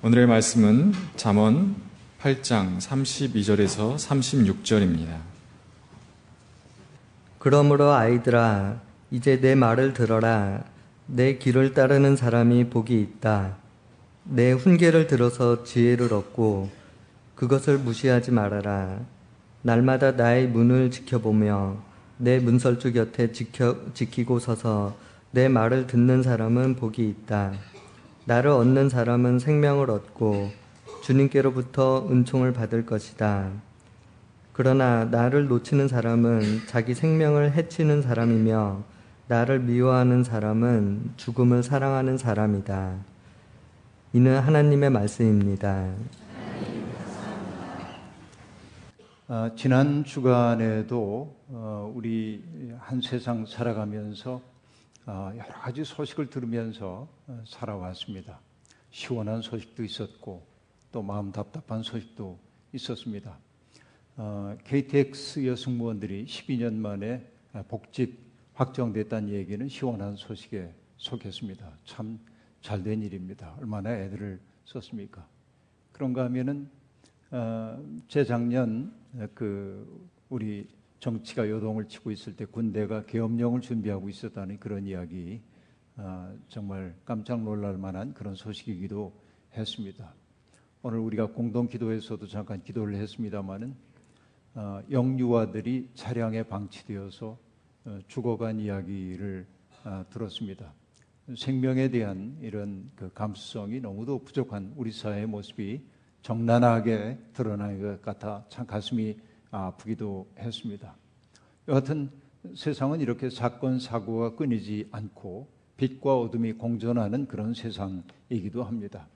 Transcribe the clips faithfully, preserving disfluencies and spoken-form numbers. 오늘의 말씀은 잠언 팔 장 삼십이 절에서 삼십육 절입니다. 그러므로 아이들아, 이제 내 말을 들어라. 내 길을 따르는 사람이 복이 있다. 내 훈계를 들어서 지혜를 얻고 그것을 무시하지 말아라. 날마다 나의 문을 지켜보며 내 문설주 곁에 지켜, 지키고 서서 내 말을 듣는 사람은 복이 있다. 나를 얻는 사람은 생명을 얻고 주님께로부터 은총을 받을 것이다. 그러나 나를 놓치는 사람은 자기 생명을 해치는 사람이며 나를 미워하는 사람은 죽음을 사랑하는 사람이다. 이는 하나님의 말씀입니다. 아, 지난 주간에도 어, 우리 한 세상 살아가면서 어, 여러 가지 소식을 들으면서 어, 살아왔습니다. 시원한 소식도 있었고 또 마음 답답한 소식도 있었습니다. 어, 케이티엑스 여승무원들이 십이 년 만에 복직 확정됐다는 얘기는 시원한 소식에 속했습니다. 참 잘된 일입니다. 얼마나 애들을 썼습니까? 그런가 하면은 어, 재작년 그 우리 정치가 요동을 치고 있을 때 군대가 계엄령을 준비하고 있었다는 그런 이야기, 어, 정말 깜짝 놀랄 만한 그런 소식이기도 했습니다. 오늘 우리가 공동기도에서도 잠깐 기도를 했습니다마는 어, 영유아들이 차량에 방치되어서 어, 죽어간 이야기를 어, 들었습니다. 생명에 대한 이런 그 감수성이 너무도 부족한 우리 사회의 모습이 정난하게 드러나는 것 같아 참 가슴이 아프기도 했습니다. 여하튼 세상은 이렇게 사건 사고가 끊이지 않고 빛과 어둠이 공존하는 그런 세상이기도 합니다.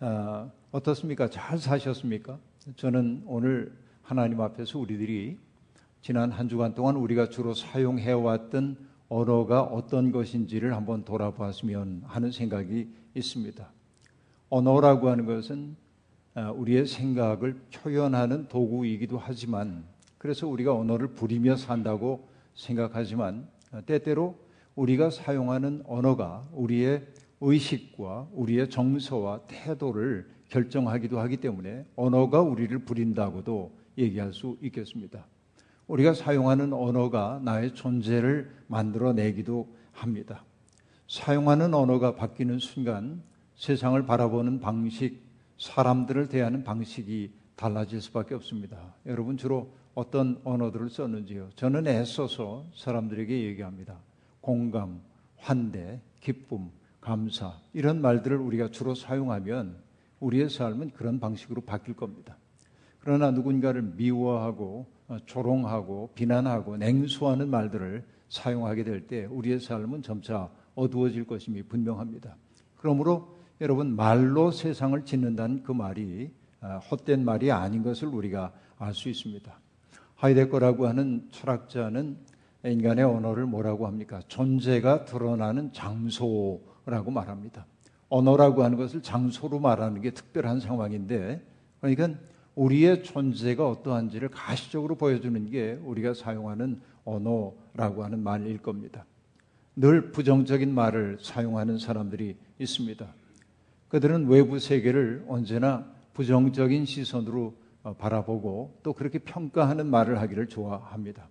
아, 어떻습니까? 잘 사셨습니까? 저는 오늘 하나님 앞에서 우리들이 지난 한 주간 동안 우리가 주로 사용해왔던 언어가 어떤 것인지를 한번 돌아보았으면 하는 생각이 있습니다. 언어라고 하는 것은 우리의 생각을 표현하는 도구이기도 하지만, 그래서 우리가 언어를 부리며 산다고 생각하지만, 때때로 우리가 사용하는 언어가 우리의 의식과 우리의 정서와 태도를 결정하기도 하기 때문에 언어가 우리를 부린다고도 얘기할 수 있겠습니다. 우리가 사용하는 언어가 나의 존재를 만들어내기도 합니다. 사용하는 언어가 바뀌는 순간 세상을 바라보는 방식, 사람들을 대하는 방식이 달라질 수밖에 없습니다. 여러분 주로 어떤 언어들을 썼는지요? 저는 애써서 사람들에게 얘기합니다. 공감, 환대, 기쁨, 감사, 이런 말들을 우리가 주로 사용하면 우리의 삶은 그런 방식으로 바뀔 겁니다. 그러나 누군가를 미워하고 조롱하고 비난하고 냉소하는 말들을 사용하게 될 때 우리의 삶은 점차 어두워질 것임이 분명합니다. 그러므로 여러분, 말로 세상을 짓는다는 그 말이 헛된 말이 아닌 것을 우리가 알 수 있습니다. 하이데거라고 하는 철학자는 인간의 언어를 뭐라고 합니까? 존재가 드러나는 장소라고 말합니다. 언어라고 하는 것을 장소로 말하는 게 특별한 상황인데, 그러니까 우리의 존재가 어떠한지를 가시적으로 보여주는 게 우리가 사용하는 언어라고 하는 말일 겁니다. 늘 부정적인 말을 사용하는 사람들이 있습니다. 그들은 외부 세계를 언제나 부정적인 시선으로 바라보고 또 그렇게 평가하는 말을 하기를 좋아합니다.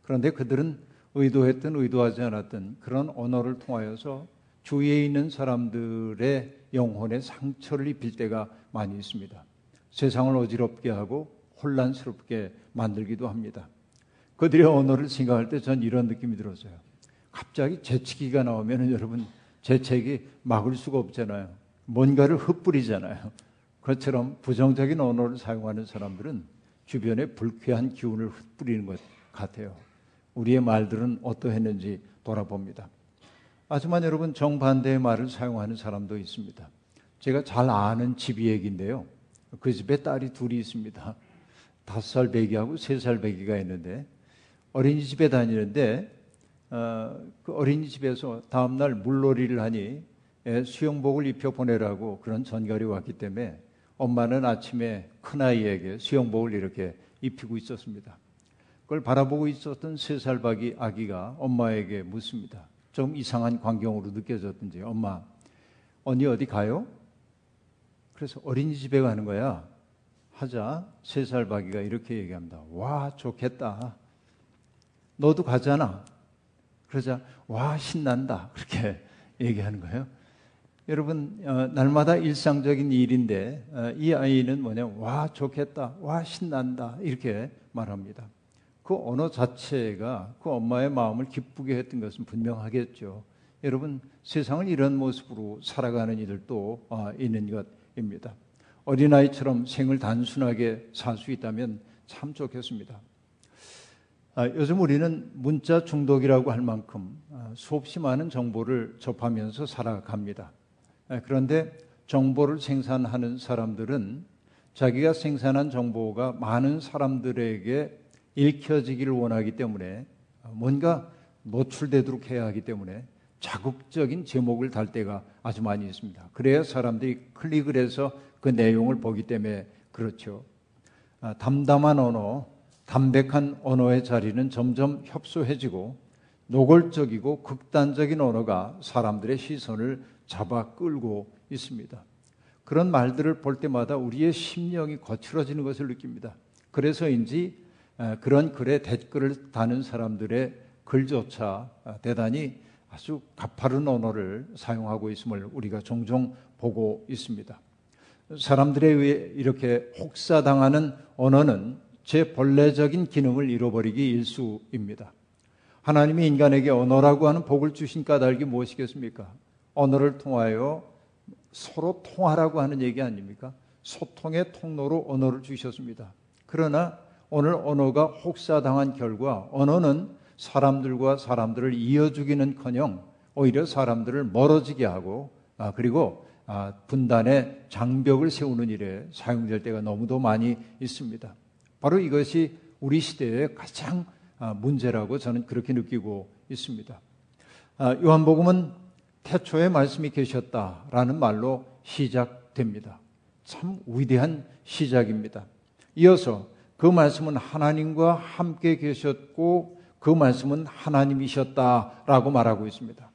그런데 그들은 의도했든 의도하지 않았든 그런 언어를 통하여서 주위에 있는 사람들의 영혼에 상처를 입힐 때가 많이 있습니다. 세상을 어지럽게 하고 혼란스럽게 만들기도 합니다. 그들의 언어를 생각할 때 전 이런 느낌이 들었어요. 갑자기 재채기가 나오면 여러분, 재채기 막을 수가 없잖아요. 뭔가를 흩뿌리잖아요. 그것처럼 부정적인 언어를 사용하는 사람들은 주변에 불쾌한 기운을 흩뿌리는 것 같아요. 우리의 말들은 어떠했는지 돌아봅니다. 하지만 여러분, 정반대의 말을 사용하는 사람도 있습니다. 제가 잘 아는 집 얘기인데요. 그 집에 딸이 둘이 있습니다. 다섯 살 배기하고 세 살 배기가 있는데 어린이집에 다니는데 어, 그 어린이집에서 다음날 물놀이를 하니 수영복을 입혀 보내라고 그런 전갈이 왔기 때문에 엄마는 아침에 큰아이에게 수영복을 이렇게 입히고 있었습니다. 그걸 바라보고 있었던 세 살 박이 아기가 엄마에게 묻습니다. 좀 이상한 광경으로 느껴졌던지, 엄마, 언니 어디 가요? 그래서 어린이집에 가는 거야 하자 세 살 박이가 이렇게 얘기합니다. 와, 좋겠다. 너도 가잖아. 그러자 와, 신난다. 그렇게 얘기하는 거예요. 여러분, 어, 날마다 일상적인 일인데 어, 이 아이는 뭐냐, 와, 좋겠다, 와, 신난다 이렇게 말합니다. 그 언어 자체가 그 엄마의 마음을 기쁘게 했던 것은 분명하겠죠. 여러분, 세상을 이런 모습으로 살아가는 이들도 어, 있는 것입니다. 어린아이처럼 생을 단순하게 살 수 있다면 참 좋겠습니다. 아, 요즘 우리는 문자 중독이라고 할 만큼 아, 수없이 많은 정보를 접하면서 살아갑니다. 그런데 정보를 생산하는 사람들은 자기가 생산한 정보가 많은 사람들에게 읽혀지기를 원하기 때문에 뭔가 노출되도록 해야 하기 때문에 자극적인 제목을 달 때가 아주 많이 있습니다. 그래야 사람들이 클릭을 해서 그 내용을 보기 때문에 그렇죠. 아, 담담한 언어, 담백한 언어의 자리는 점점 협소해지고 노골적이고 극단적인 언어가 사람들의 시선을 잡아 끌고 있습니다. 그런 말들을 볼 때마다 우리의 심령이 거칠어지는 것을 느낍니다. 그래서인지 그런 글에 댓글을 다는 사람들의 글조차 대단히 아주 가파른 언어를 사용하고 있음을 우리가 종종 보고 있습니다. 사람들에 의해 이렇게 혹사당하는 언어는 제 본래적인 기능을 잃어버리기 일쑤입니다. 하나님이 인간에게 언어라고 하는 복을 주신 까닭이 무엇이겠습니까? 언어를 통하여 서로 통하라고 하는 얘기 아닙니까? 소통의 통로로 언어를 주셨습니다. 그러나 오늘 언어가 혹사당한 결과 언어는 사람들과 사람들을 이어주기는커녕 오히려 사람들을 멀어지게 하고 아, 그리고 아, 분단의 장벽을 세우는 일에 사용될 때가 너무도 많이 있습니다. 바로 이것이 우리 시대의 가장 아, 문제라고 저는 그렇게 느끼고 있습니다. 아, 요한복음은 태초에 말씀이 계셨다라는 말로 시작됩니다. 참 위대한 시작입니다. 이어서 그 말씀은 하나님과 함께 계셨고 그 말씀은 하나님이셨다라고 말하고 있습니다.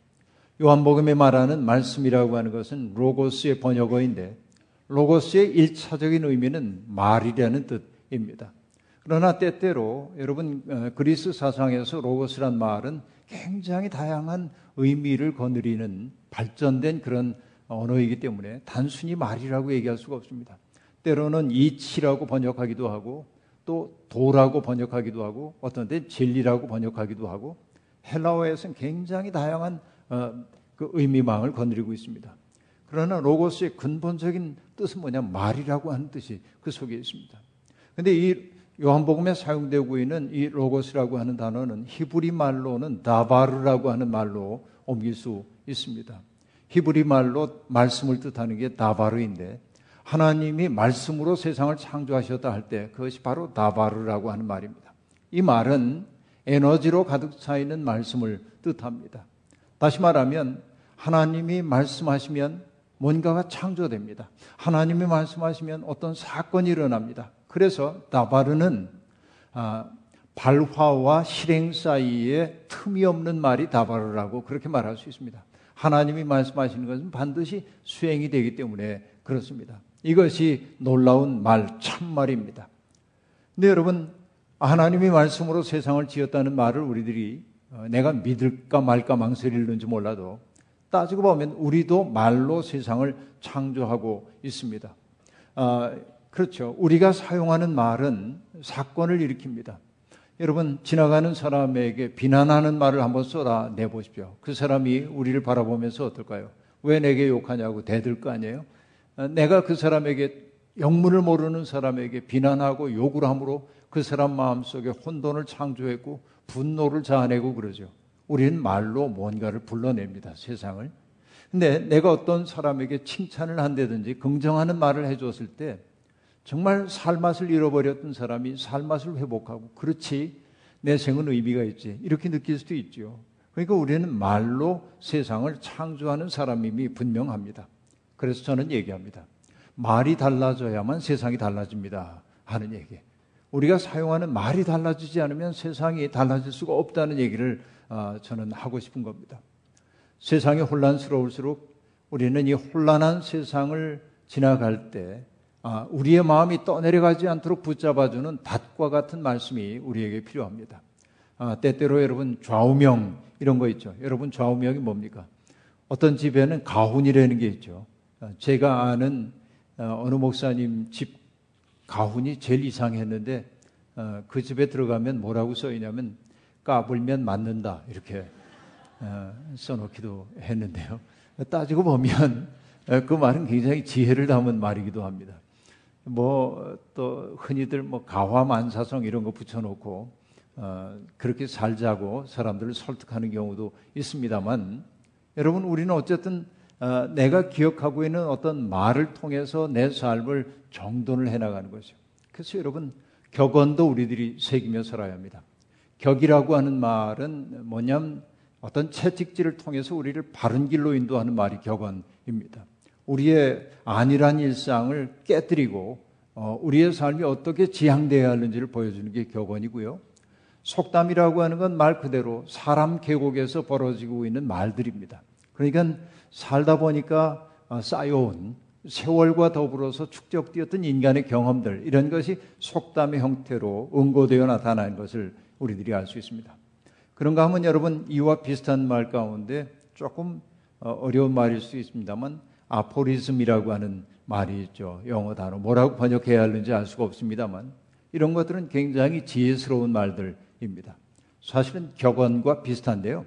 요한복음에 말하는 말씀이라고 하는 것은 로고스의 번역어인데 로고스의 일차적인 의미는 말이라는 뜻입니다. 그러나 때때로 여러분 그리스 사상에서 로고스란 말은 굉장히 다양한 의미를 거느리는 발전된 그런 언어이기 때문에 단순히 말이라고 얘기할 수가 없습니다. 때로는 이치라고 번역하기도 하고 또 도라고 번역하기도 하고 어떤 때 진리라고 번역하기도 하고 헬라어에서는 굉장히 다양한 어, 그 의미망을 거느리고 있습니다. 그러나 로고스의 근본적인 뜻은 뭐냐, 말이라고 하는 뜻이 그 속에 있습니다. 그런데 이 요한복음에 사용되고 있는 이 로고스라고 하는 단어는 히브리 말로는 다바르라고 하는 말로 옮길 수 있습니다. 히브리 말로 말씀을 뜻하는 게 다바르인데 하나님이 말씀으로 세상을 창조하셨다 할 때 그것이 바로 다바르라고 하는 말입니다. 이 말은 에너지로 가득 차 있는 말씀을 뜻합니다. 다시 말하면 하나님이 말씀하시면 뭔가가 창조됩니다. 하나님이 말씀하시면 어떤 사건이 일어납니다. 그래서 다바르는 아, 발화와 실행 사이에 틈이 없는 말이 다바르라고 그렇게 말할 수 있습니다. 하나님이 말씀하시는 것은 반드시 수행이 되기 때문에 그렇습니다. 이것이 놀라운 말, 참말입니다. 근데 여러분, 하나님이 말씀으로 세상을 지었다는 말을 우리들이 어, 내가 믿을까 말까 망설이를 는지 몰라도 따지고 보면 우리도 말로 세상을 창조하고 있습니다. 아, 그렇죠. 우리가 사용하는 말은 사건을 일으킵니다. 여러분, 지나가는 사람에게 비난하는 말을 한번 쏟아내 보십시오. 그 사람이 우리를 바라보면서 어떨까요? 왜 내게 욕하냐고 대들 거 아니에요? 내가 그 사람에게, 영문을 모르는 사람에게 비난하고 욕을 함으로 그 사람 마음속에 혼돈을 창조했고 분노를 자아내고 그러죠. 우리는 말로 뭔가를 불러냅니다, 세상을. 근데 내가 어떤 사람에게 칭찬을 한다든지 긍정하는 말을 해줬을 때 정말 살맛을 잃어버렸던 사람이 살맛을 회복하고 그렇지 내 생은 의미가 있지 이렇게 느낄 수도 있죠. 그러니까 우리는 말로 세상을 창조하는 사람임이 분명합니다. 그래서 저는 얘기합니다. 말이 달라져야만 세상이 달라집니다 하는 얘기. 우리가 사용하는 말이 달라지지 않으면 세상이 달라질 수가 없다는 얘기를 저는 하고 싶은 겁니다. 세상이 혼란스러울수록 우리는 이 혼란한 세상을 지나갈 때 아, 우리의 마음이 떠내려가지 않도록 붙잡아주는 밭과 같은 말씀이 우리에게 필요합니다. 아, 때때로 여러분 좌우명 이런 거 있죠. 여러분 좌우명이 뭡니까? 어떤 집에는 가훈이라는 게 있죠. 제가 아는 어느 목사님 집 가훈이 제일 이상했는데 그 집에 들어가면 뭐라고 써있냐면 까불면 맞는다 이렇게 써놓기도 했는데요. 따지고 보면 그 말은 굉장히 지혜를 담은 말이기도 합니다. 뭐 또 흔히들 뭐 가화만사성 이런 거 붙여놓고 그렇게 살자고 사람들을 설득하는 경우도 있습니다만 여러분 우리는 어쨌든 내가 기억하고 있는 어떤 말을 통해서 내 삶을 정돈을 해나가는 거죠. 그래서 여러분 격언도 우리들이 새기며 살아야 합니다. 격이라고 하는 말은 뭐냐면 어떤 채찍질을 통해서 우리를 바른 길로 인도하는 말이 격언입니다. 우리의 안일한 일상을 깨뜨리고 어, 우리의 삶이 어떻게 지향되어야 하는지를 보여주는 게 격언이고요. 속담이라고 하는 건 말 그대로 사람 계곡에서 벌어지고 있는 말들입니다. 그러니까 살다 보니까 쌓여온 세월과 더불어서 축적되었던 인간의 경험들 이런 것이 속담의 형태로 응고되어 나타나는 것을 우리들이 알 수 있습니다. 그런가 하면 여러분 이와 비슷한 말 가운데 조금 어려운 말일 수 있습니다만 아포리즘이라고 하는 말이 있죠. 영어 단어 뭐라고 번역해야 하는지 알 수가 없습니다만 이런 것들은 굉장히 지혜스러운 말들입니다. 사실은 격언과 비슷한데요.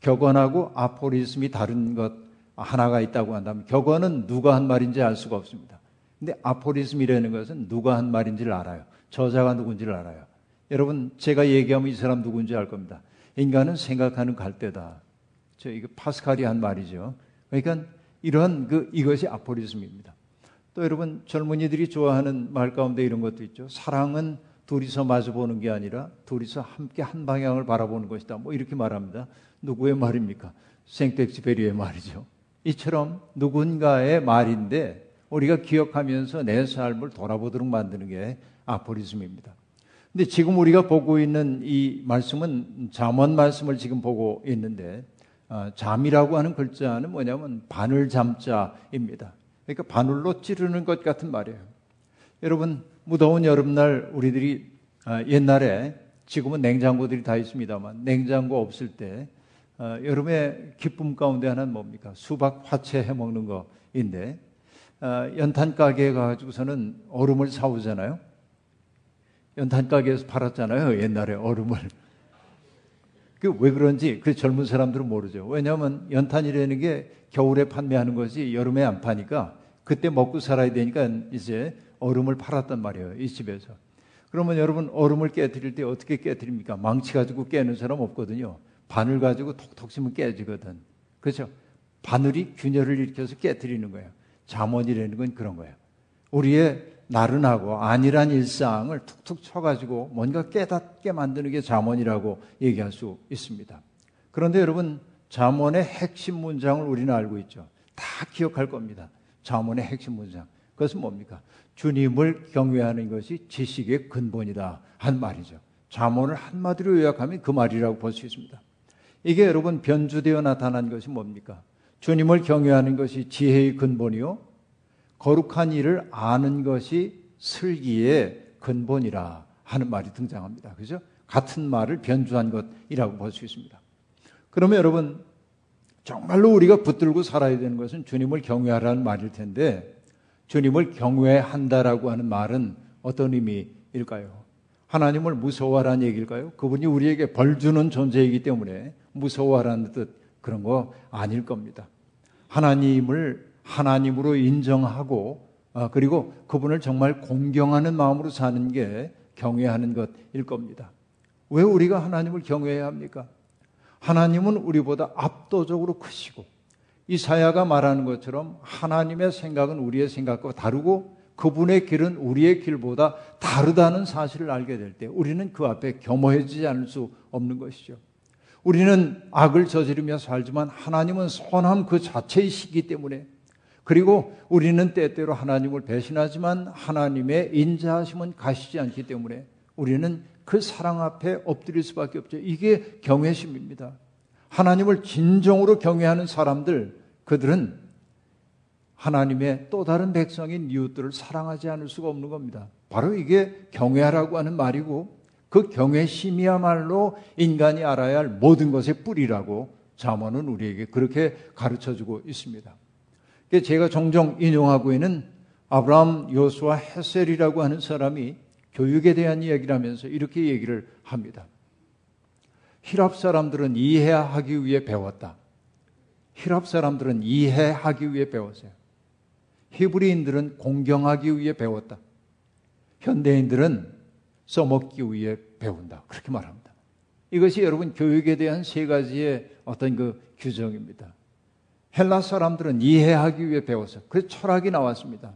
격언하고 아포리즘이 다른 것 하나가 있다고 한다면 격언은 누가 한 말인지 알 수가 없습니다. 근데 아포리즘이라는 것은 누가 한 말인지를 알아요. 저자가 누군지를 알아요. 여러분 제가 얘기하면 이 사람 누군지 알 겁니다. 인간은 생각하는 갈대다. 저 이거 파스칼이 한 말이죠. 그러니까 이런 그 이것이 아포리즘입니다. 또 여러분 젊은이들이 좋아하는 말 가운데 이런 것도 있죠. 사랑은 둘이서 마주 보는 게 아니라 둘이서 함께 한 방향을 바라보는 것이다. 뭐 이렇게 말합니다. 누구의 말입니까? 생텍쥐페리의 말이죠. 이처럼 누군가의 말인데 우리가 기억하면서 내 삶을 돌아보도록 만드는 게 아포리즘입니다. 근데 지금 우리가 보고 있는 이 말씀은 잠언 말씀을 지금 보고 있는데 아, 잠이라고 하는 글자는 뭐냐면 바늘 잠자입니다. 그러니까 바늘로 찌르는 것 같은 말이에요. 여러분 무더운 여름날 우리들이 아, 옛날에 지금은 냉장고들이 다 있습니다만 냉장고 없을 때 아, 여름의 기쁨 가운데 하나는 뭡니까? 수박 화채 해먹는 거인데 아, 연탄 가게에 가가지고서는 얼음을 사오잖아요. 연탄 가게에서 팔았잖아요. 옛날에 얼음을. 그 왜 그런지 그 젊은 사람들은 모르죠. 왜냐하면 연탄이라는 게 겨울에 판매하는 거지 여름에 안 파니까 그때 먹고 살아야 되니까 이제 얼음을 팔았단 말이에요. 이 집에서. 그러면 여러분 얼음을 깨뜨릴 때 어떻게 깨뜨립니까? 망치 가지고 깨는 사람 없거든요. 바늘 가지고 톡톡 치면 깨지거든. 그렇죠? 바늘이 균열을 일으켜서 깨뜨리는 거예요. 잠언이라는 건 그런 거예요. 우리의 나른하고 안일한 일상을 툭툭 쳐가지고 뭔가 깨닫게 만드는 게 잠언이라고 얘기할 수 있습니다. 그런데 여러분 잠언의 핵심 문장을 우리는 알고 있죠. 다 기억할 겁니다. 잠언의 핵심 문장. 그것은 뭡니까? 주님을 경외하는 것이 지식의 근본이다 한 말이죠. 잠언을 한마디로 요약하면 그 말이라고 볼 수 있습니다. 이게 여러분 변주되어 나타난 것이 뭡니까? 주님을 경외하는 것이 지혜의 근본이요 거룩한 일을 아는 것이 슬기의 근본이라 하는 말이 등장합니다. 그죠? 같은 말을 변주한 것이라고 볼 수 있습니다. 그러면 여러분, 정말로 우리가 붙들고 살아야 되는 것은 주님을 경외하라는 말일 텐데, 주님을 경외한다라고 하는 말은 어떤 의미일까요? 하나님을 무서워하라는 얘기일까요? 그분이 우리에게 벌 주는 존재이기 때문에 무서워하라는 뜻, 그런 거 아닐 겁니다. 하나님을 하나님으로 인정하고 아, 그리고 그분을 정말 공경하는 마음으로 사는 게 경외하는 것일 겁니다. 왜 우리가 하나님을 경외해야 합니까? 하나님은 우리보다 압도적으로 크시고 이사야가 말하는 것처럼 하나님의 생각은 우리의 생각과 다르고 그분의 길은 우리의 길보다 다르다는 사실을 알게 될 때 우리는 그 앞에 겸허해지지 않을 수 없는 것이죠. 우리는 악을 저지르며 살지만 하나님은 선함 그 자체이시기 때문에 그리고 우리는 때때로 하나님을 배신하지만 하나님의 인자하심은 가시지 않기 때문에 우리는 그 사랑 앞에 엎드릴 수밖에 없죠. 이게 경외심입니다. 하나님을 진정으로 경외하는 사람들, 그들은 하나님의 또 다른 백성인 이웃들을 사랑하지 않을 수가 없는 겁니다. 바로 이게 경외하라고 하는 말이고, 그 경외심이야말로 인간이 알아야 할 모든 것의 뿌리라고 잠언은 우리에게 그렇게 가르쳐주고 있습니다. 제가 종종 인용하고 있는 아브라함 여호수아 헤셀이라고 하는 사람이 교육에 대한 이야기를 하면서 이렇게 얘기를 합니다. 히랍 사람들은 이해하기 위해 배웠다. 히랍 사람들은 이해하기 위해 배웠어요. 히브리인들은 공경하기 위해 배웠다. 현대인들은 써먹기 위해 배운다. 그렇게 말합니다. 이것이 여러분 교육에 대한 세 가지의 어떤 그 규정입니다. 헬라 사람들은 이해하기 위해 배웠어요. 그래서 철학이 나왔습니다.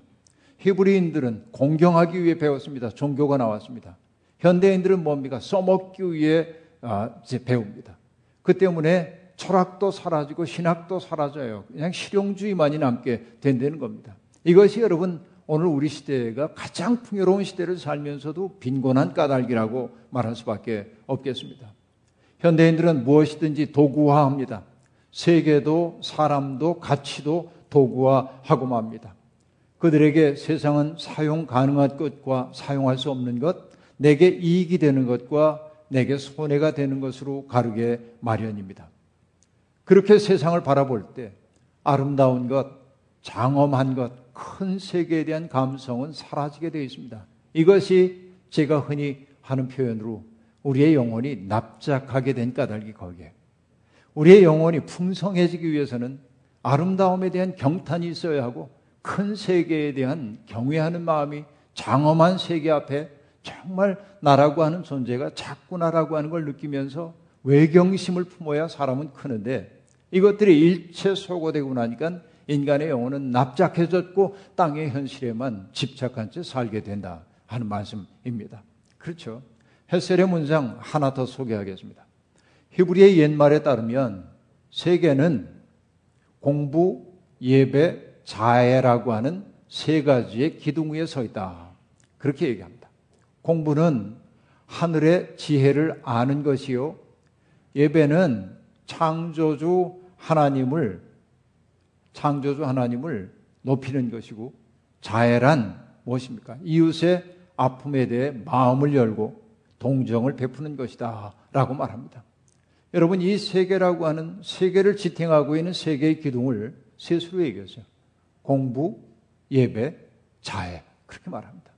히브리인들은 공경하기 위해 배웠습니다. 종교가 나왔습니다. 현대인들은 뭡니까? 써먹기 위해 아, 이제 배웁니다. 그 때문에 철학도 사라지고 신학도 사라져요. 그냥 실용주의만이 남게 된다는 겁니다. 이것이 여러분 오늘 우리 시대가 가장 풍요로운 시대를 살면서도 빈곤한 까닭이라고 말할 수밖에 없겠습니다. 현대인들은 무엇이든지 도구화합니다. 세계도 사람도 가치도 도구화하고 맙니다. 그들에게 세상은 사용 가능한 것과 사용할 수 없는 것, 내게 이익이 되는 것과 내게 손해가 되는 것으로 가르게 마련입니다. 그렇게 세상을 바라볼 때 아름다운 것, 장엄한 것, 큰 세계에 대한 감성은 사라지게 되어 있습니다. 이것이 제가 흔히 하는 표현으로 우리의 영혼이 납작하게 된 까닭이 거기에. 우리의 영혼이 풍성해지기 위해서는 아름다움에 대한 경탄이 있어야 하고, 큰 세계에 대한 경외하는 마음이, 장엄한 세계 앞에 정말 나라고 하는 존재가 작구나라고 하는 걸 느끼면서 외경심을 품어야 사람은 크는데, 이것들이 일체 소거되고 나니까 인간의 영혼은 납작해졌고 땅의 현실에만 집착한 채 살게 된다 하는 말씀입니다. 그렇죠. 헤셀의 문장 하나 더 소개하겠습니다. 히브리의 옛말에 따르면 세계는 공부, 예배, 자애라고 하는 세 가지의 기둥 위에 서 있다. 그렇게 얘기합니다. 공부는 하늘의 지혜를 아는 것이요, 예배는 창조주 하나님을 창조주 하나님을 높이는 것이고, 자애란 무엇입니까? 이웃의 아픔에 대해 마음을 열고 동정을 베푸는 것이다 라고 말합니다. 여러분, 이 세계라고 하는 세계를 지탱하고 있는 세계의 기둥을 셋으로 얘기했어요. 공부, 예배, 자애, 그렇게 말합니다.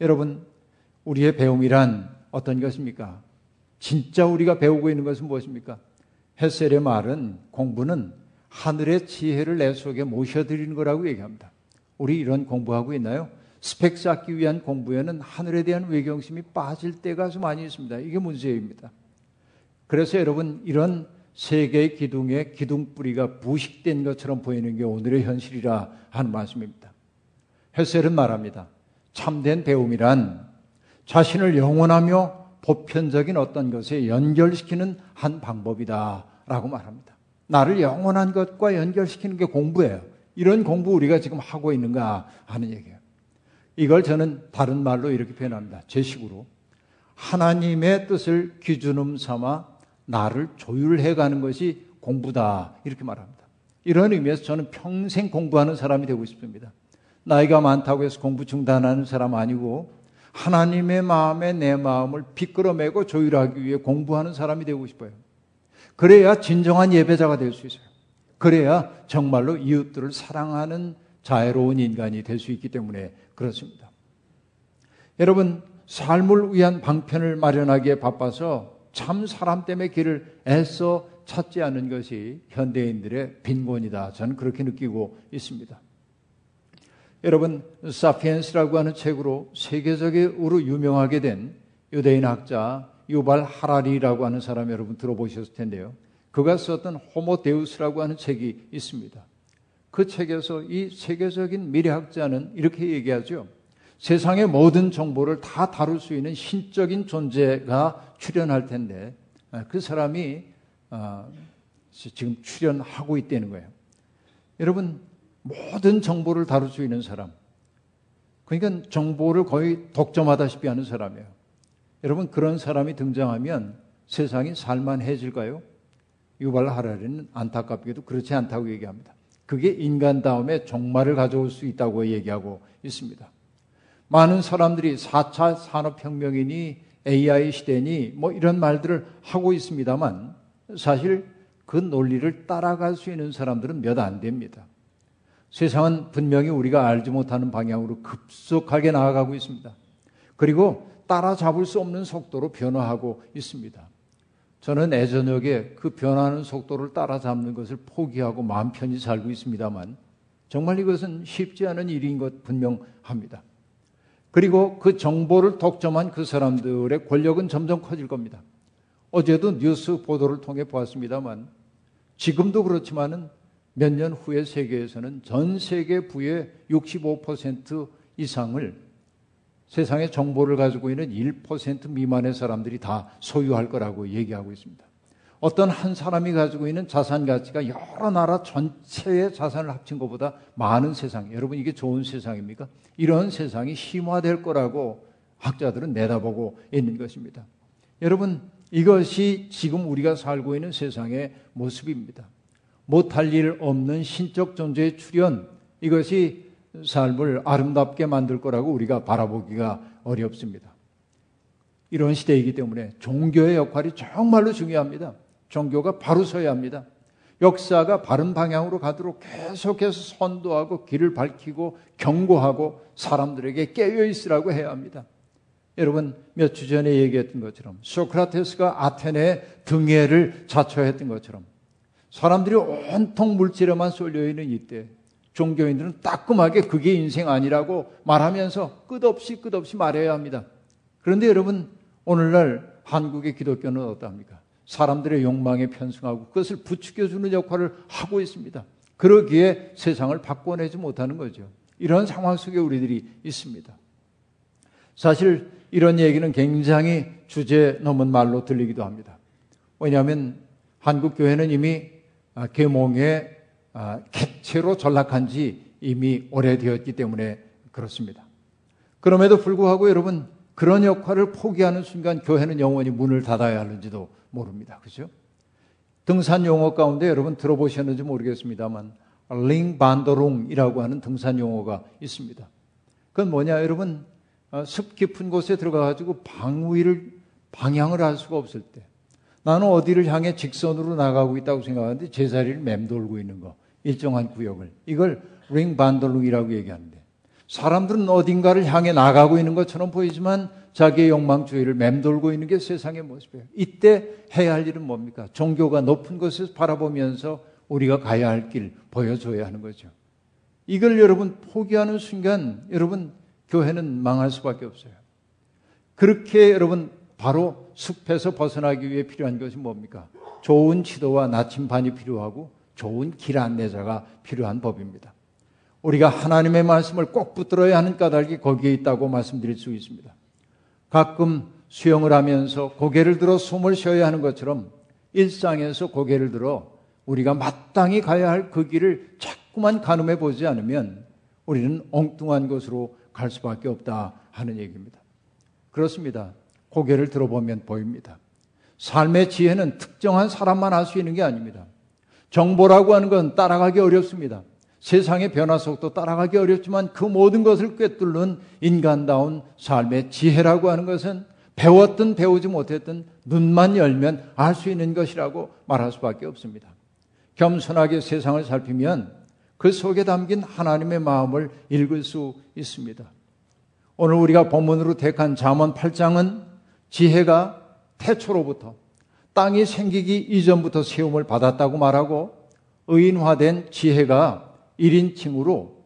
여러분, 우리의 배움이란 어떤 것입니까? 진짜 우리가 배우고 있는 것은 무엇입니까? 헤셀의 말은 공부는 하늘의 지혜를 내 속에 모셔드리는 거라고 얘기합니다. 우리 이런 공부하고 있나요? 스펙 쌓기 위한 공부에는 하늘에 대한 외경심이 빠질 때가 좀 많이 있습니다. 이게 문제입니다. 그래서 여러분, 이런 세계의 기둥의 기둥뿌리가 부식된 것처럼 보이는 게 오늘의 현실이라 하는 말씀입니다. 헤셀은 말합니다. 참된 배움이란 자신을 영원하며 보편적인 어떤 것에 연결시키는 한 방법이다 라고 말합니다. 나를 영원한 것과 연결시키는 게 공부예요. 이런 공부 우리가 지금 하고 있는가 하는 얘기예요. 이걸 저는 다른 말로 이렇게 표현합니다. 제 식으로. 하나님의 뜻을 기준음 삼아 나를 조율해가는 것이 공부다, 이렇게 말합니다. 이런 의미에서 저는 평생 공부하는 사람이 되고 싶습니다. 나이가 많다고 해서 공부 중단하는 사람 아니고, 하나님의 마음에 내 마음을 비끄러매고 조율하기 위해 공부하는 사람이 되고 싶어요. 그래야 진정한 예배자가 될 수 있어요. 그래야 정말로 이웃들을 사랑하는 자애로운 인간이 될 수 있기 때문에 그렇습니다. 여러분, 삶을 위한 방편을 마련하기에 바빠서 참 사람 때문에 길을 애써 찾지 않는 것이 현대인들의 빈곤이다. 저는 그렇게 느끼고 있습니다. 여러분, 사피엔스라고 하는 책으로 세계적으로 유명하게 된 유대인 학자 유발 하라리라고 하는 사람 여러분 들어보셨을 텐데요. 그가 썼던 호모데우스라고 하는 책이 있습니다. 그 책에서 이 세계적인 미래학자는 이렇게 얘기하죠. 세상의 모든 정보를 다 다룰 수 있는 신적인 존재가 출현할 텐데, 그 사람이 지금 출현하고 있다는 거예요. 여러분, 모든 정보를 다룰 수 있는 사람, 그러니까 정보를 거의 독점하다시피 하는 사람이에요. 여러분, 그런 사람이 등장하면 세상이 살만해질까요? 유발 하라리는 안타깝게도 그렇지 않다고 얘기합니다. 그게 인간다움의 종말을 가져올 수 있다고 얘기하고 있습니다. 많은 사람들이 사 차 산업혁명이니 에이아이 시대니 뭐 이런 말들을 하고 있습니다만 사실 그 논리를 따라갈 수 있는 사람들은 몇 안 됩니다. 세상은 분명히 우리가 알지 못하는 방향으로 급속하게 나아가고 있습니다. 그리고 따라잡을 수 없는 속도로 변화하고 있습니다. 저는 예전역에 그 변화하는 속도를 따라잡는 것을 포기하고 마음 편히 살고 있습니다만 정말 이것은 쉽지 않은 일인 것 분명합니다. 그리고 그 정보를 독점한 그 사람들의 권력은 점점 커질 겁니다. 어제도 뉴스 보도를 통해 보았습니다만 지금도 그렇지만은 몇 년 후에 세계에서는 전 세계 부의 육십오 퍼센트 이상을 세상의 정보를 가지고 있는 일 퍼센트 미만의 사람들이 다 소유할 거라고 얘기하고 있습니다. 어떤 한 사람이 가지고 있는 자산 가치가 여러 나라 전체의 자산을 합친 것보다 많은 세상, 여러분 이게 좋은 세상입니까? 이런 세상이 심화될 거라고 학자들은 내다보고 있는 것입니다. 여러분 이것이 지금 우리가 살고 있는 세상의 모습입니다. 못할 일 없는 신적 존재의 출현, 이것이 삶을 아름답게 만들 거라고 우리가 바라보기가 어렵습니다. 이런 시대이기 때문에 종교의 역할이 정말로 중요합니다. 종교가 바로 서야 합니다. 역사가 바른 방향으로 가도록 계속해서 선도하고 길을 밝히고 경고하고 사람들에게 깨어 있으라고 해야 합니다. 여러분 몇 주 전에 얘기했던 것처럼 소크라테스가 아테네의 등해를 자초했던 것처럼 사람들이 온통 물질에만 쏠려 있는 이때 종교인들은 따끔하게 그게 인생 아니라고 말하면서 끝없이 끝없이 말해야 합니다. 그런데 여러분 오늘날 한국의 기독교는 어떠합니까? 사람들의 욕망에 편승하고 그것을 부추겨주는 역할을 하고 있습니다. 그러기에 세상을 바꿔내지 못하는 거죠. 이런 상황 속에 우리들이 있습니다. 사실 이런 얘기는 굉장히 주제 넘은 말로 들리기도 합니다. 왜냐하면 한국교회는 이미 계몽의 객체로 전락한 지 이미 오래되었기 때문에 그렇습니다. 그럼에도 불구하고 여러분 그런 역할을 포기하는 순간 교회는 영원히 문을 닫아야 하는지도 모릅니다. 그렇죠? 등산 용어 가운데 여러분 들어보셨는지 모르겠습니다만 링반더롱이라고 하는 등산 용어가 있습니다. 그건 뭐냐 여러분, 습 깊은 곳에 들어가가지고 방위를 방향을 알 수가 없을 때 나는 어디를 향해 직선으로 나가고 있다고 생각하는데 제자리를 맴돌고 있는 거, 일정한 구역을, 이걸 링반더룽이라고 얘기하는데 사람들은 어딘가를 향해 나가고 있는 것처럼 보이지만 자기의 욕망주의를 맴돌고 있는 게 세상의 모습이에요. 이때 해야 할 일은 뭡니까? 종교가 높은 것을 바라보면서 우리가 가야 할 길 보여줘야 하는 거죠. 이걸 여러분 포기하는 순간 여러분 교회는 망할 수밖에 없어요. 그렇게 여러분 바로 숲에서 벗어나기 위해 필요한 것이 뭡니까? 좋은 지도와 나침반이 필요하고 좋은 길 안내자가 필요한 법입니다. 우리가 하나님의 말씀을 꼭 붙들어야 하는 까닭이 거기에 있다고 말씀드릴 수 있습니다. 가끔 수영을 하면서 고개를 들어 숨을 쉬어야 하는 것처럼 일상에서 고개를 들어 우리가 마땅히 가야 할 그 길을 자꾸만 가늠해 보지 않으면 우리는 엉뚱한 곳으로 갈 수밖에 없다 하는 얘기입니다. 그렇습니다. 고개를 들어보면 보입니다. 삶의 지혜는 특정한 사람만 알 수 있는 게 아닙니다. 정보라고 하는 건 따라가기 어렵습니다. 세상의 변화 속도 따라가기 어렵지만 그 모든 것을 꿰뚫는 인간다운 삶의 지혜라고 하는 것은 배웠든 배우지 못했든 눈만 열면 알 수 있는 것이라고 말할 수밖에 없습니다. 겸손하게 세상을 살피면 그 속에 담긴 하나님의 마음을 읽을 수 있습니다. 오늘 우리가 본문으로 택한 잠언 팔 장은 지혜가 태초로부터 땅이 생기기 이전부터 세움을 받았다고 말하고 의인화된 지혜가 일인칭으로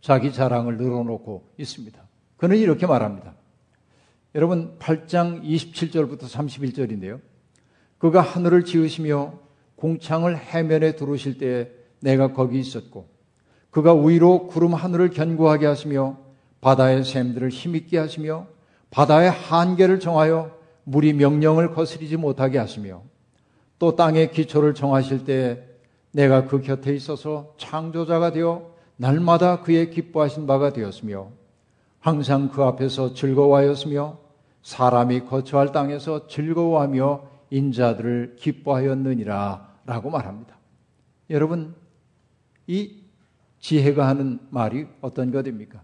자기 자랑을 늘어놓고 있습니다. 그는 이렇게 말합니다. 여러분 팔 장 이십칠 절부터 삼십일 절인데요. 그가 하늘을 지으시며 궁창을 해면에 두르실 때에 내가 거기 있었고 그가 위로 구름 하늘을 견고하게 하시며 바다의 샘들을 힘있게 하시며 바다의 한계를 정하여 물이 명령을 거스리지 못하게 하시며 또 땅의 기초를 정하실 때에 내가 그 곁에 있어서 창조자가 되어 날마다 그의 기뻐하신 바가 되었으며 항상 그 앞에서 즐거워하였으며 사람이 거처할 땅에서 즐거워하며 인자들을 기뻐하였느니라 라고 말합니다. 여러분 이 지혜가 하는 말이 어떤 것 됩니까?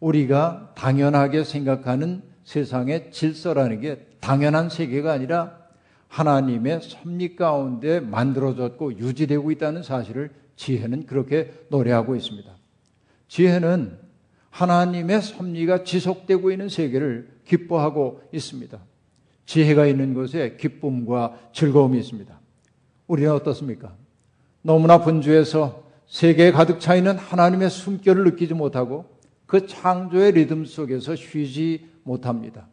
우리가 당연하게 생각하는 세상의 질서라는 게 당연한 세계가 아니라 하나님의 섭리 가운데 만들어졌고 유지되고 있다는 사실을 지혜는 그렇게 노래하고 있습니다. 지혜는 하나님의 섭리가 지속되고 있는 세계를 기뻐하고 있습니다. 지혜가 있는 곳에 기쁨과 즐거움이 있습니다. 우리는 어떻습니까? 너무나 분주해서 세계에 가득 차 있는 하나님의 숨결을 느끼지 못하고 그 창조의 리듬 속에서 쉬지 못합니다.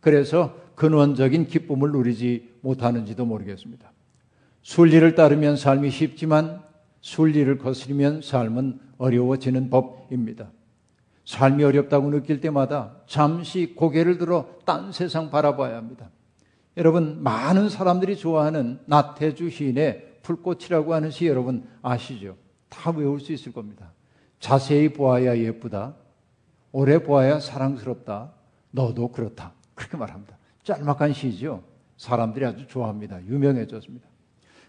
그래서 근원적인 기쁨을 누리지 못하는지도 모르겠습니다. 순리를 따르면 삶이 쉽지만 순리를 거스르면 삶은 어려워지는 법입니다. 삶이 어렵다고 느낄 때마다 잠시 고개를 들어 딴 세상 바라봐야 합니다. 여러분, 많은 사람들이 좋아하는 나태주 시인의 풀꽃이라고 하는 시 여러분 아시죠? 다 외울 수 있을 겁니다. 자세히 보아야 예쁘다. 오래 보아야 사랑스럽다. 너도 그렇다. 그렇게 말합니다. 짤막한 시죠. 사람들이 아주 좋아합니다. 유명해졌습니다.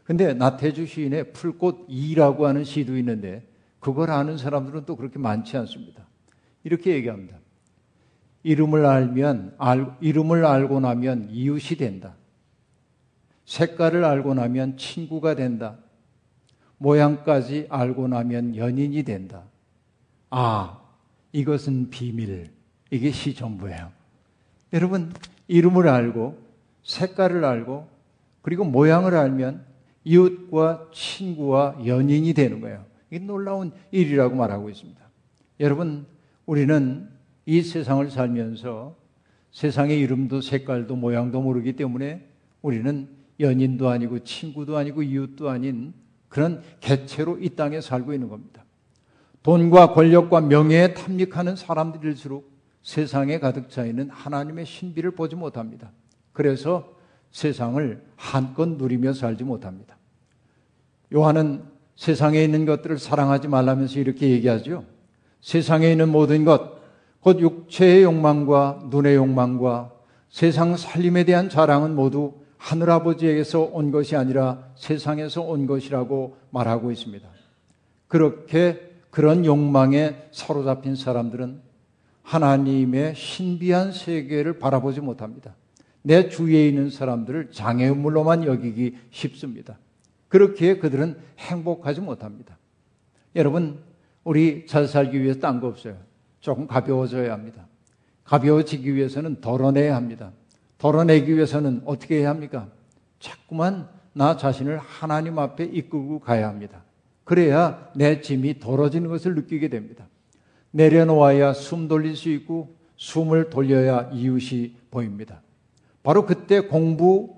근데 나태주 시인의 풀꽃 이라고 하는 시도 있는데 그걸 아는 사람들은 또 그렇게 많지 않습니다. 이렇게 얘기합니다. 이름을 알면 알, 이름을 알고 나면 이웃이 된다. 색깔을 알고 나면 친구가 된다. 모양까지 알고 나면 연인이 된다. 아, 이것은 비밀. 이게 시 전부예요. 여러분, 이름을 알고 색깔을 알고 그리고 모양을 알면 이웃과 친구와 연인이 되는 거예요. 이게 놀라운 일이라고 말하고 있습니다. 여러분, 우리는 이 세상을 살면서 세상의 이름도 색깔도 모양도 모르기 때문에 우리는 연인도 아니고 친구도 아니고 이웃도 아닌 그런 개체로 이 땅에 살고 있는 겁니다. 돈과 권력과 명예에 탐닉하는 사람들일수록 세상에 가득 차 있는 하나님의 신비를 보지 못합니다. 그래서 세상을 한껏 누리며 살지 못합니다. 요한은 세상에 있는 것들을 사랑하지 말라면서 이렇게 얘기하죠. 세상에 있는 모든 것, 곧 육체의 욕망과 눈의 욕망과 세상 살림에 대한 자랑은 모두 하늘아버지에게서 온 것이 아니라 세상에서 온 것이라고 말하고 있습니다. 그렇게 그런 욕망에 사로잡힌 사람들은 하나님의 신비한 세계를 바라보지 못합니다. 내 주위에 있는 사람들을 장애물로만 여기기 쉽습니다. 그렇기에 그들은 행복하지 못합니다. 여러분, 우리 잘 살기 위해서 딴 거 없어요. 조금 가벼워져야 합니다. 가벼워지기 위해서는 덜어내야 합니다. 덜어내기 위해서는 어떻게 해야 합니까? 자꾸만 나 자신을 하나님 앞에 이끌고 가야 합니다. 그래야 내 짐이 덜어지는 것을 느끼게 됩니다. 내려놓아야 숨 돌릴 수 있고 숨을 돌려야 이웃이 보입니다. 바로 그때 공부,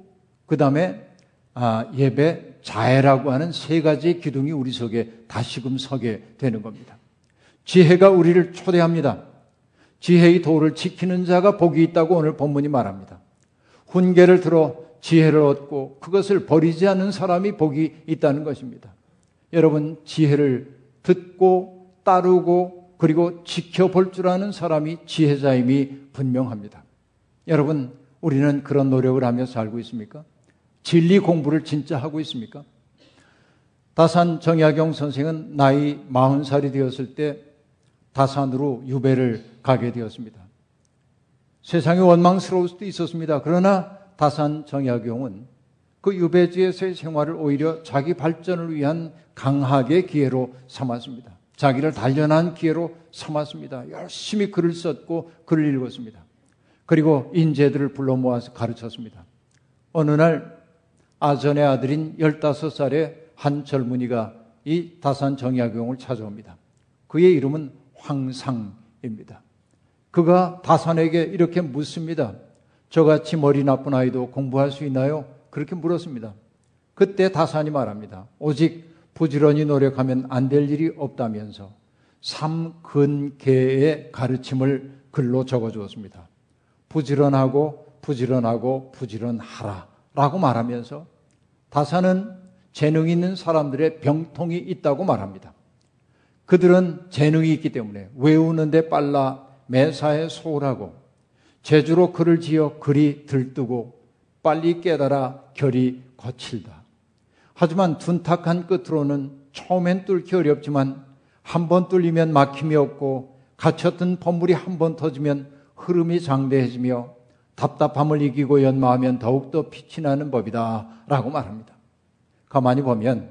그 다음에 아, 예배, 자애라고 하는 세 가지의 기둥이 우리 속에 다시금 서게 되는 겁니다. 지혜가 우리를 초대합니다. 지혜의 도를 지키는 자가 복이 있다고 오늘 본문이 말합니다. 훈계를 들어 지혜를 얻고 그것을 버리지 않는 사람이 복이 있다는 것입니다. 여러분, 지혜를 듣고 따르고 그리고 지켜볼 줄 아는 사람이 지혜자임이 분명합니다. 여러분, 우리는 그런 노력을 하며 살고 있습니까? 진리 공부를 진짜 하고 있습니까? 다산 정약용 선생은 나이 마흔 살이 되었을 때 다산으로 유배를 가게 되었습니다. 세상이 원망스러울 수도 있었습니다. 그러나 다산 정약용은 그 유배지에서의 생활을 오히려 자기 발전을 위한 강학의 기회로 삼았습니다. 자기를 단련한 기회로 삼았습니다. 열심히 글을 썼고 글을 읽었습니다. 그리고 인재들을 불러 모아서 가르쳤습니다. 어느 날 아전의 아들인 열다섯 살의 한 젊은이가 이 다산 정약용을 찾아옵니다. 그의 이름은 황상입니다. 그가 다산에게 이렇게 묻습니다. 저같이 머리 나쁜 아이도 공부할 수 있나요? 그렇게 물었습니다. 그때 다산이 말합니다. 오직 부지런히 노력하면 안 될 일이 없다면서 삼근계의 가르침을 글로 적어주었습니다. 부지런하고 부지런하고 부지런하라 라고 말하면서 다산은 재능이 있는 사람들의 병통이 있다고 말합니다. 그들은 재능이 있기 때문에 외우는데 빨라 매사에 소홀하고 재주로 글을 지어 글이 들뜨고 빨리 깨달아 결이 거칠다. 하지만 둔탁한 끝으로는 처음엔 뚫기 어렵지만 한 번 뚫리면 막힘이 없고 갇혔던 펌물이 한 번 터지면 흐름이 장대해지며 답답함을 이기고 연마하면 더욱더 빛이 나는 법이다 라고 말합니다. 가만히 보면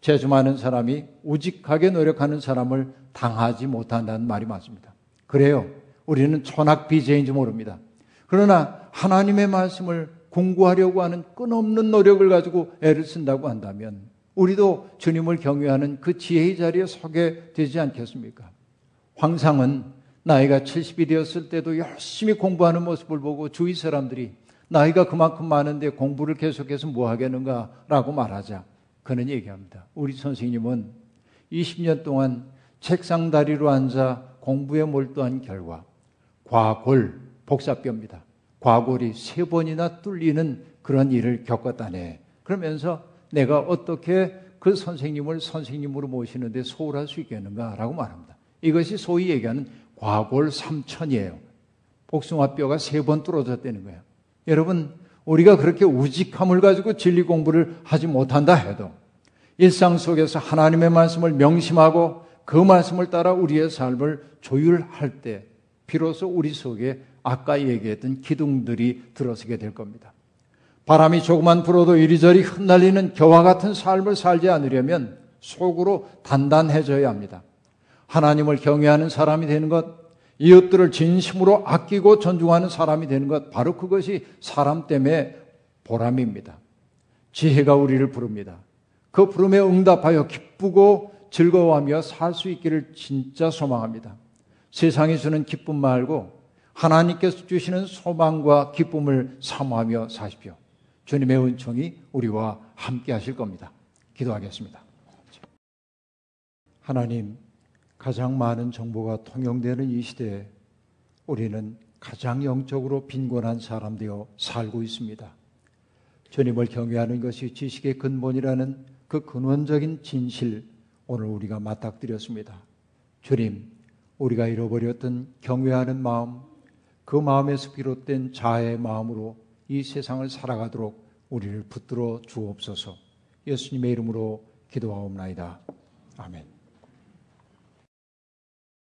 재주 많은 사람이 우직하게 노력하는 사람을 당하지 못한다는 말이 맞습니다. 그래요. 우리는 천학 비제인지 모릅니다. 그러나 하나님의 말씀을 공부하려고 하는 끝없는 노력을 가지고 애를 쓴다고 한다면 우리도 주님을 경외하는 그 지혜의 자리에 서게 되지 않겠습니까? 황상은 나이가 칠십이 되었을 때도 열심히 공부하는 모습을 보고 주위 사람들이 나이가 그만큼 많은데 공부를 계속해서 뭐 하겠는가라고 말하자 그는 얘기합니다. 우리 선생님은 이십 년 동안 책상 다리로 앉아 공부에 몰두한 결과 과골, 복사뼈입니다. 과골이 세 번이나 뚫리는 그런 일을 겪었다네. 그러면서 내가 어떻게 그 선생님을 선생님으로 모시는데 소홀할 수 있겠는가라고 말합니다. 이것이 소위 얘기하는 과골 삼천이에요. 복숭아뼈가 세 번 뚫어졌다는 거예요. 여러분, 우리가 그렇게 우직함을 가지고 진리 공부를 하지 못한다 해도 일상 속에서 하나님의 말씀을 명심하고 그 말씀을 따라 우리의 삶을 조율할 때 비로소 우리 속에 아까 얘기했던 기둥들이 들어서게 될 겁니다. 바람이 조금만 불어도 이리저리 흩날리는 겨와 같은 삶을 살지 않으려면 속으로 단단해져야 합니다. 하나님을 경외하는 사람이 되는 것, 이웃들을 진심으로 아끼고 존중하는 사람이 되는 것, 바로 그것이 사람 때문에 보람입니다. 지혜가 우리를 부릅니다. 그 부름에 응답하여 기쁘고 즐거워하며 살 수 있기를 진짜 소망합니다. 세상이 주는 기쁨 말고 하나님께서 주시는 소망과 기쁨을 사모하며 사십시오. 주님의 은총이 우리와 함께 하실 겁니다. 기도하겠습니다. 하나님, 가장 많은 정보가 통용되는 이 시대에 우리는 가장 영적으로 빈곤한 사람 되어 살고 있습니다. 주님을 경외하는 것이 지식의 근본이라는 그 근원적인 진실, 오늘 우리가 맞닥뜨렸습니다. 주님, 우리가 잃어버렸던 경외하는 마음, 그 마음에서 비롯된 자아의 마음으로 이 세상을 살아가도록 우리를 붙들어 주옵소서. 예수님의 이름으로 기도하옵나이다. 아멘.